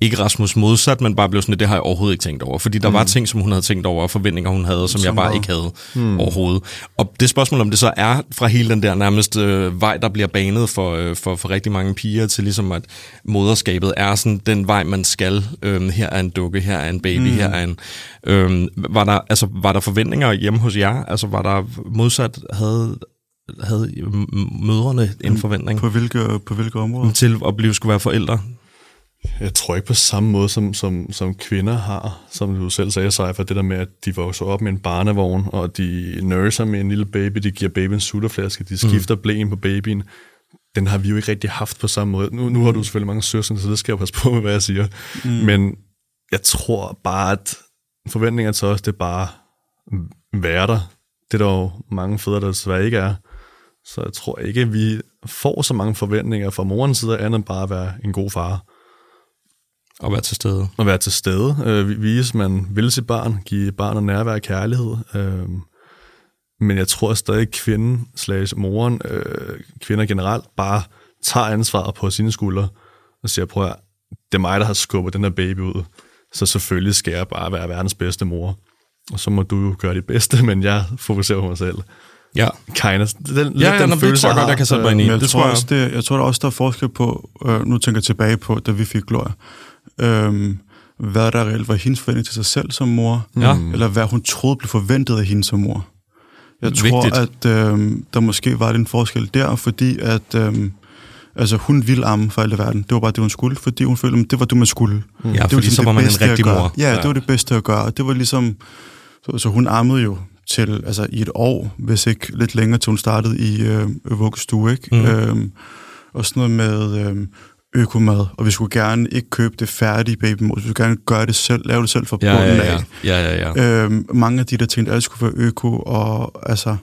ikke Rasmus modsat, men bare blev sådan lidt, det har jeg overhovedet ikke tænkt over. Fordi der mm. var ting, som hun havde tænkt over, og forventninger, hun havde, som, som jeg bare var. ikke havde mm. overhovedet. Og det spørgsmål, om det så er fra hele den der nærmest øh, vej, der bliver banet for, øh, for, for rigtig mange piger, til ligesom at moderskabet er sådan den vej, man skal. Øh, her er en dukke, her er en baby, mm. her er en... Øh, var, der, altså, var der forventninger hjemme hos jer? Altså var der modsat, havde... havde mødrene en forventning? På hvilke, på hvilke områder? Til at blive skulle være forældre? Jeg tror ikke på samme måde, som, som, som kvinder har, som du selv sagde, Sej, for det der med, at de vokser op med en barnevogn, og de nurser med en lille baby, de giver babyen en sutterflaske, de skifter mm. blæen på babyen. Den har vi jo ikke rigtig haft på samme måde. Nu, nu har du selvfølgelig mange søsken, så det skal jeg passe på med, hvad jeg siger. Mm. Men jeg tror bare, at forventninger til os, det er bare være der. Det er der jo mange fædre, der desværre ikke er. Så jeg tror ikke, at vi får så mange forventninger fra morens side, andet end bare at være en god far. Og være til stede. Og være til stede. Øh, vise, man vil sit barn. Give barnet nærvær og kærlighed. Øh, men jeg tror stadig, at kvinden slags moren, øh, kvinder generelt, bare tager ansvaret på sine skuldre og siger, prøv at det er mig, der har skubbet den her baby ud. Så selvfølgelig skal jeg bare være verdens bedste mor. Og så må du jo gøre det bedste, men jeg fokuserer på mig selv. Ja. Kind of, den, ja, lidt ja, den ja, følelse, jeg har. Jeg kan sætte mig ind i. Jeg tror, også, det, jeg tror der også, der er forskel på, øh, nu tænker jeg tilbage på, da vi fik Gloria, Øhm, hvad der reelt var hendes forventning til sig selv som mor, ja. Eller hvad hun troede blev forventet af hende som mor. Jeg tror, vigtigt. at øhm, der måske var en forskel der, fordi at øhm, altså, hun ville amme for hele verden. Det var bare det, hun skulle, fordi hun følte, at det var det, man skulle. Ja, det var fordi ligesom så var man en rigtig mor. Ja, ja, det var det bedste at gøre. Det var ligesom, så altså, hun ammede jo til, altså i et år, hvis ikke lidt længere, til hun startede i øh, vuggestue, ikke? Mm. Øhm, og sådan noget med... Øh, økomad, og vi skulle gerne ikke købe det færdige babymad, vi skulle gerne gøre det selv, lave det selv fra bunden af. Ja, ja, ja. ja, ja. Øhm, mange af de der ting, der alle skulle være øko, og altså,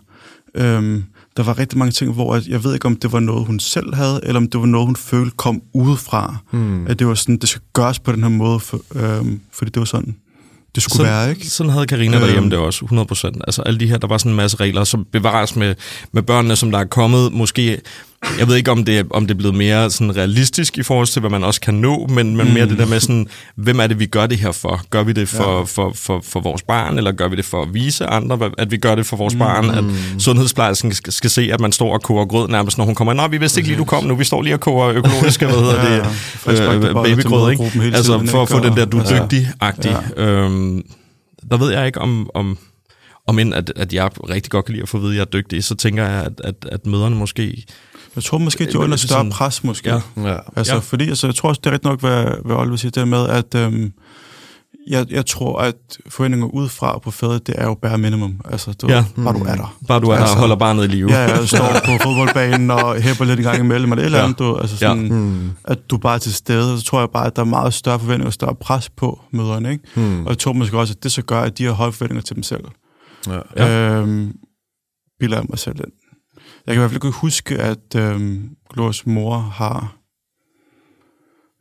øhm, der var rigtig mange ting, hvor at, jeg ved ikke, om det var noget, hun selv havde, eller om det var noget, hun følte kom udefra. Hmm. At det var sådan, det skal gøres på den her måde, for, øhm, fordi det var sådan, det skulle sådan, være, ikke? Sådan havde Carina øhm. derhjemme det også, hundrede procent. Altså alle de her, der var sådan en masse regler, som bevares med, med børnene, som der er kommet, måske... Jeg ved ikke, om det, om det er blevet mere sådan realistisk i forhold til, hvad man også kan nå, men, men mere mm. det der med, sådan, hvem er det, vi gør det her for? Gør vi det for, ja. for, for, for vores barn, eller gør vi det for at vise andre, at vi gør det for vores mm. barn? At sundhedsplejersken skal, skal se, at man står og koger grød nærmest, når hun kommer. Nå, vi vidste ikke lige, du kom nu. Vi står lige og koger økologiske hvad hedder ja, ja. det, øh, babygrød, ikke? Tiden, altså for at få den der, du er dygtig-agtig. Ja. Ja. Øhm, der ved jeg ikke, om... om Og end at, at jeg rigtig godt kan lide at få at vide, at jeg er dygtig, så tænker jeg, at, at, at møderne måske... Jeg tror måske, de er under større sådan... pres, måske. Ja. Ja. Altså, ja. Fordi, altså, jeg tror også, det er rigtig nok, hvad, hvad Oliver siger der med, at øhm, jeg, jeg tror, at forventninger udefra på fadet, det er jo bare minimum. Altså, du, ja. bare du er der. Bare du er altså, der og holder barnet i live. Ja, jeg står på fodboldbanen og hæpper lidt en gang imellem, eller et eller andet, ja. du, altså sådan, ja. mm. at du bare er til stede. Så tror jeg bare, at der er meget større forventninger og større pres på møderne, ikke? Mm. Og jeg tror måske også, at det så gør, at de har høje forventninger til dem selv. Ja. Øhm, bilder jeg mig selv ind. Jeg kan i hvert fald ikke huske, at øhm, Glorias mor har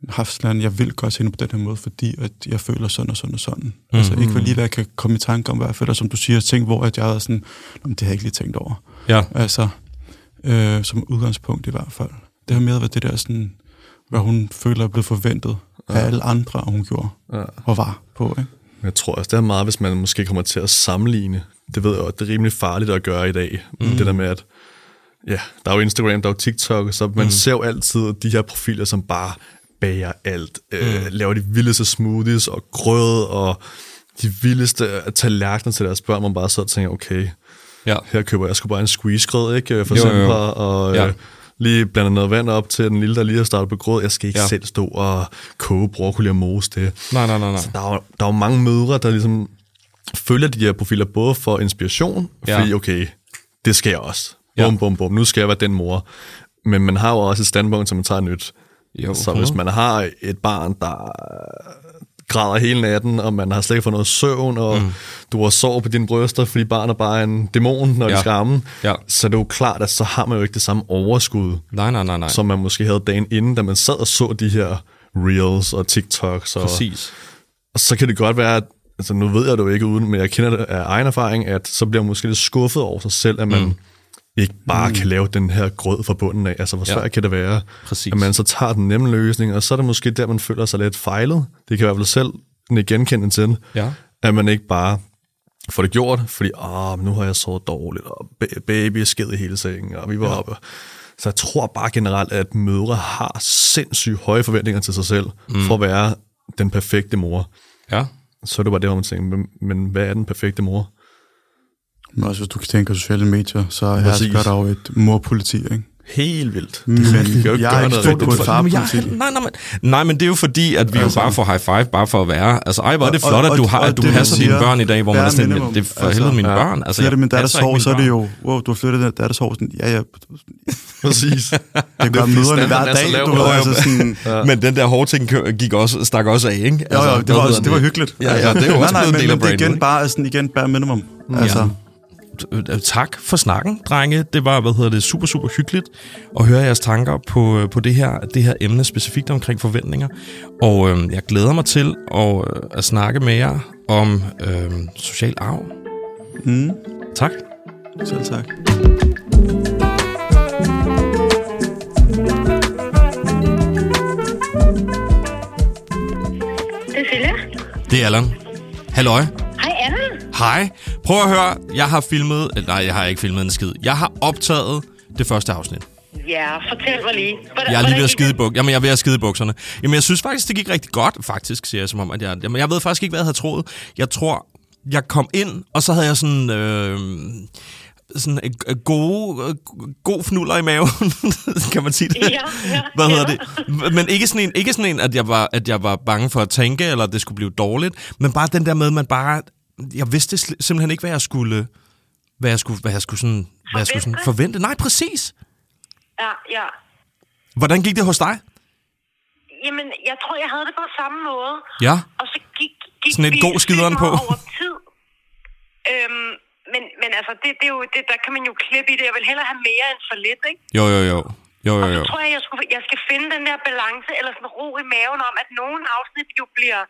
haft sådan en, jeg vil godt se hende på den her måde, fordi at jeg føler sådan og sådan og sådan. Mm. Altså ikke for lige, hvad jeg kan komme i tanke om, hvad jeg føler, som du siger, ting, hvor at jeg havde sådan, det har jeg ikke lige tænkt over. Ja. Altså, øh, som udgangspunkt i hvert fald. Det har mere været det der sådan, hvad hun føler er blevet forventet ja. af alle andre, hun gjorde ja. og var på, ikke? Jeg tror også, det er meget, hvis man måske kommer til at sammenligne. Det ved jeg også, det er rimelig farligt at gøre i dag. Mm. Det der med, at ja, der er jo Instagram, der er jo TikTok, så man mm. ser jo altid de her profiler, som bare bager alt. Mm. Øh, laver de vildeste smoothies og grød og de vildeste tallerkener til deres børn, man bare så og tænker, okay, ja. her køber jeg sgu bare en squeeze-grød, ikke? For eksempel, og... Ja. Lige blander noget vand op til den lille, der lige har startet på grød. Jeg skal ikke ja. selv stå og koge broccoli og mose det. Nej, nej, nej. nej. Så der er, der er jo mange mødre, der ligesom følger de her profiler, både for inspiration, ja. fordi okay, det skal jeg også. Bum, ja. bum, bum. Nu skal jeg være den mor. Men man har jo også et standpunkt, som man tager nyt. Jo, så hvis man har et barn, der græder hele natten, og man har slet ikke fået noget søvn, og mm. du har sår på dine bryster, fordi barnet bare er en dæmon, når ja. de skal amme. Ja. Så det er jo klart, at så har man jo ikke det samme overskud, nej, nej, nej, nej. som man måske havde dagen inden, da man sad og så de her reels og TikToks. Og, og så kan det godt være, at altså nu ved jeg det jo ikke uden, men jeg kender det af egen erfaring, at så bliver man måske lidt skuffet over sig selv, at man mm. ikke bare mm. kan lave den her grød fra bunden af. Altså, hvor svært ja. kan det være, Præcis. At man så tager den nemme løsning, og så er det måske der, man føler sig lidt fejlet. Det kan jeg i hvert fald selv genkende til, ja. At man ikke bare får det gjort, fordi oh, nu har jeg sovet dårligt, og baby sked i hele sengen, og vi var ja. oppe. Så jeg tror bare generelt, at mødre har sindssygt høje forventninger til sig selv, mm. for at være den perfekte mor. Ja. Så er det bare det, hvor man tænker, men hvad er den perfekte mor? Men også hvis du tænker sociale medier, så er det godt af et morpoliti, ikke? Helt vildt. Men jeg, jeg er ikke stort på et farpoliti. Nej, nej, nej, men det er jo fordi, at vi altså, jo bare får high five, bare for at være. Altså, ej, hvor er det flot, og, og, at du har, at du det, passer dine børn i dag, hvor man er sådan, det er for altså, helvede mine ja. børn. Altså, siger det, men der er der sorg, så er det jo, wow, du har flyttet der, der er der sorg. Ja, ja. Præcis. Det gør møderne hver dag, du har altså sådan. Men den der hårdting gik også, stak også af, ikke? Jo, jo, det var hyggeligt. Ja, ja, det er jo også blevet en del af brainen. Det er igen bare sådan, igen bare minimum. Altså. Tak for snakken, drenge. Det var, hvad hedder det, super, super hyggeligt at høre jeres tanker på, på det her, det her emne, specifikt omkring forventninger. Og øh, jeg glæder mig til at, øh, at snakke med jer om øh, social arv. Mm. Tak. Selv tak. Det er Fille. Det er Allan. Halløj. Hej. Prøv at høre, jeg har filmet... Nej, jeg har ikke filmet en skid. Jeg har optaget det første afsnit. Ja, fortæl mig lige. Hvordan, jeg er lige ved at skide i bukserne. Jamen, jeg er ved at skide i bukserne. Jamen, jeg synes faktisk, det gik rigtig godt, faktisk, siger jeg som om, at jeg... Jamen, jeg ved faktisk ikke, hvad jeg havde troet. Jeg tror, jeg kom ind, og så havde jeg sådan... Øh... sådan gode, gode fnuller i maven, kan man sige det? Ja, ja, Hvad hedder ja. det? Men ikke sådan en, ikke sådan en at, jeg var, at jeg var bange for at tænke, eller at det skulle blive dårligt, men bare den der med, man bare... Jeg vidste simpelthen ikke, hvad jeg skulle, hvad jeg skulle, hvad jeg skulle, sådan, hvad jeg skulle sådan forvente. Nej, præcis. Ja, ja. Hvordan gik det hos dig? Jamen, jeg tror, jeg havde det på samme måde. Ja. Og så gik, gik sådan et god skideren på. Over tid. øhm, men, men altså, det, det er jo, det, der kan man jo klippe i det. Jeg vil hellere have mere end for lidt, ikke? Jo, jo, jo. jo, jo, jo. Og så tror jeg, jeg, skulle, jeg skal finde den der balance, eller sådan ro i maven om, at nogen afsnit jo bliver...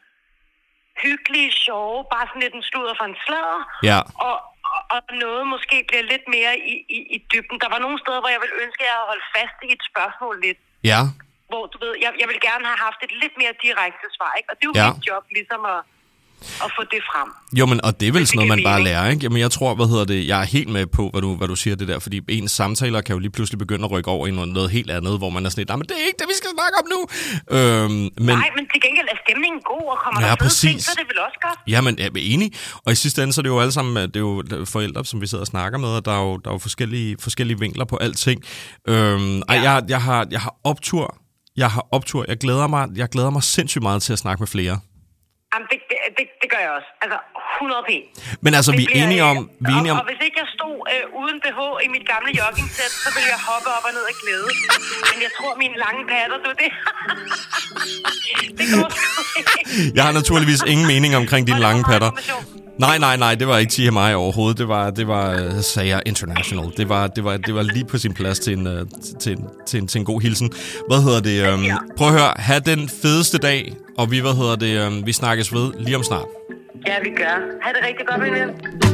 hyggelige, sjove, bare sådan lidt en sludder for en sladder, ja. og, og, og noget måske bliver lidt mere i, i, i dybden. Der var nogle steder, hvor jeg ville ønske, at jeg havde holdt fast i et spørgsmål lidt. Ja. Hvor, du ved, jeg, jeg ville gerne have haft et lidt mere direkte svar, ikke? Og det er jo ja. mit job, ligesom at, at få det frem. Jo, men og det er vel sådan noget, man bare lærer, ikke? Jamen, jeg tror, hvad hedder det, jeg er helt med på, hvad du, hvad du siger det der, fordi ens samtaler kan jo lige pludselig begynde at rykke over i noget, noget helt andet, hvor man er sådan lidt, nej, men det er ikke det, vi skal snakke om nu. Øhm, men... Nej, men til gengæld er stemningen god, og kommer ja, der fede ting, så er det vel også godt. Ja, men jeg er enig. Og i sidste ende, så er det jo alle sammen, det er jo forældre, som vi sidder og snakker med, og der er jo, der er jo forskellige, forskellige vinkler på alting. Øhm, ja. jeg, jeg, har, jeg har optur. Jeg har optur. Jeg glæder mig, jeg glæder mig sindssygt meget til at snakke med flere. Jamen, det, det, det, det gør jeg også. Altså, hundrede procent. Men altså, vi er enige om... Vi er enige om... Og, og hvis ikke jeg stod øh, uden B H i mit gamle joggingsæt, så ville jeg hoppe op og ned og glæde. Men jeg tror, mine lange patter, du det... det går sgu ikke. Jeg har naturligvis ingen mening omkring dine lange patter. Nej, nej, nej, det var ikke T M I overhovedet. Det var, det var sagde jeg, international. Det var, det var, det var lige på sin plads til en, til, til en, til en god hilsen. Hvad hedder det? Um, prøv at høre, have den fedeste dag, og vi, hvad hedder det, um, vi snakkes ved lige om snart. Ja, vi gør. Ha' det rigtig godt, min ven.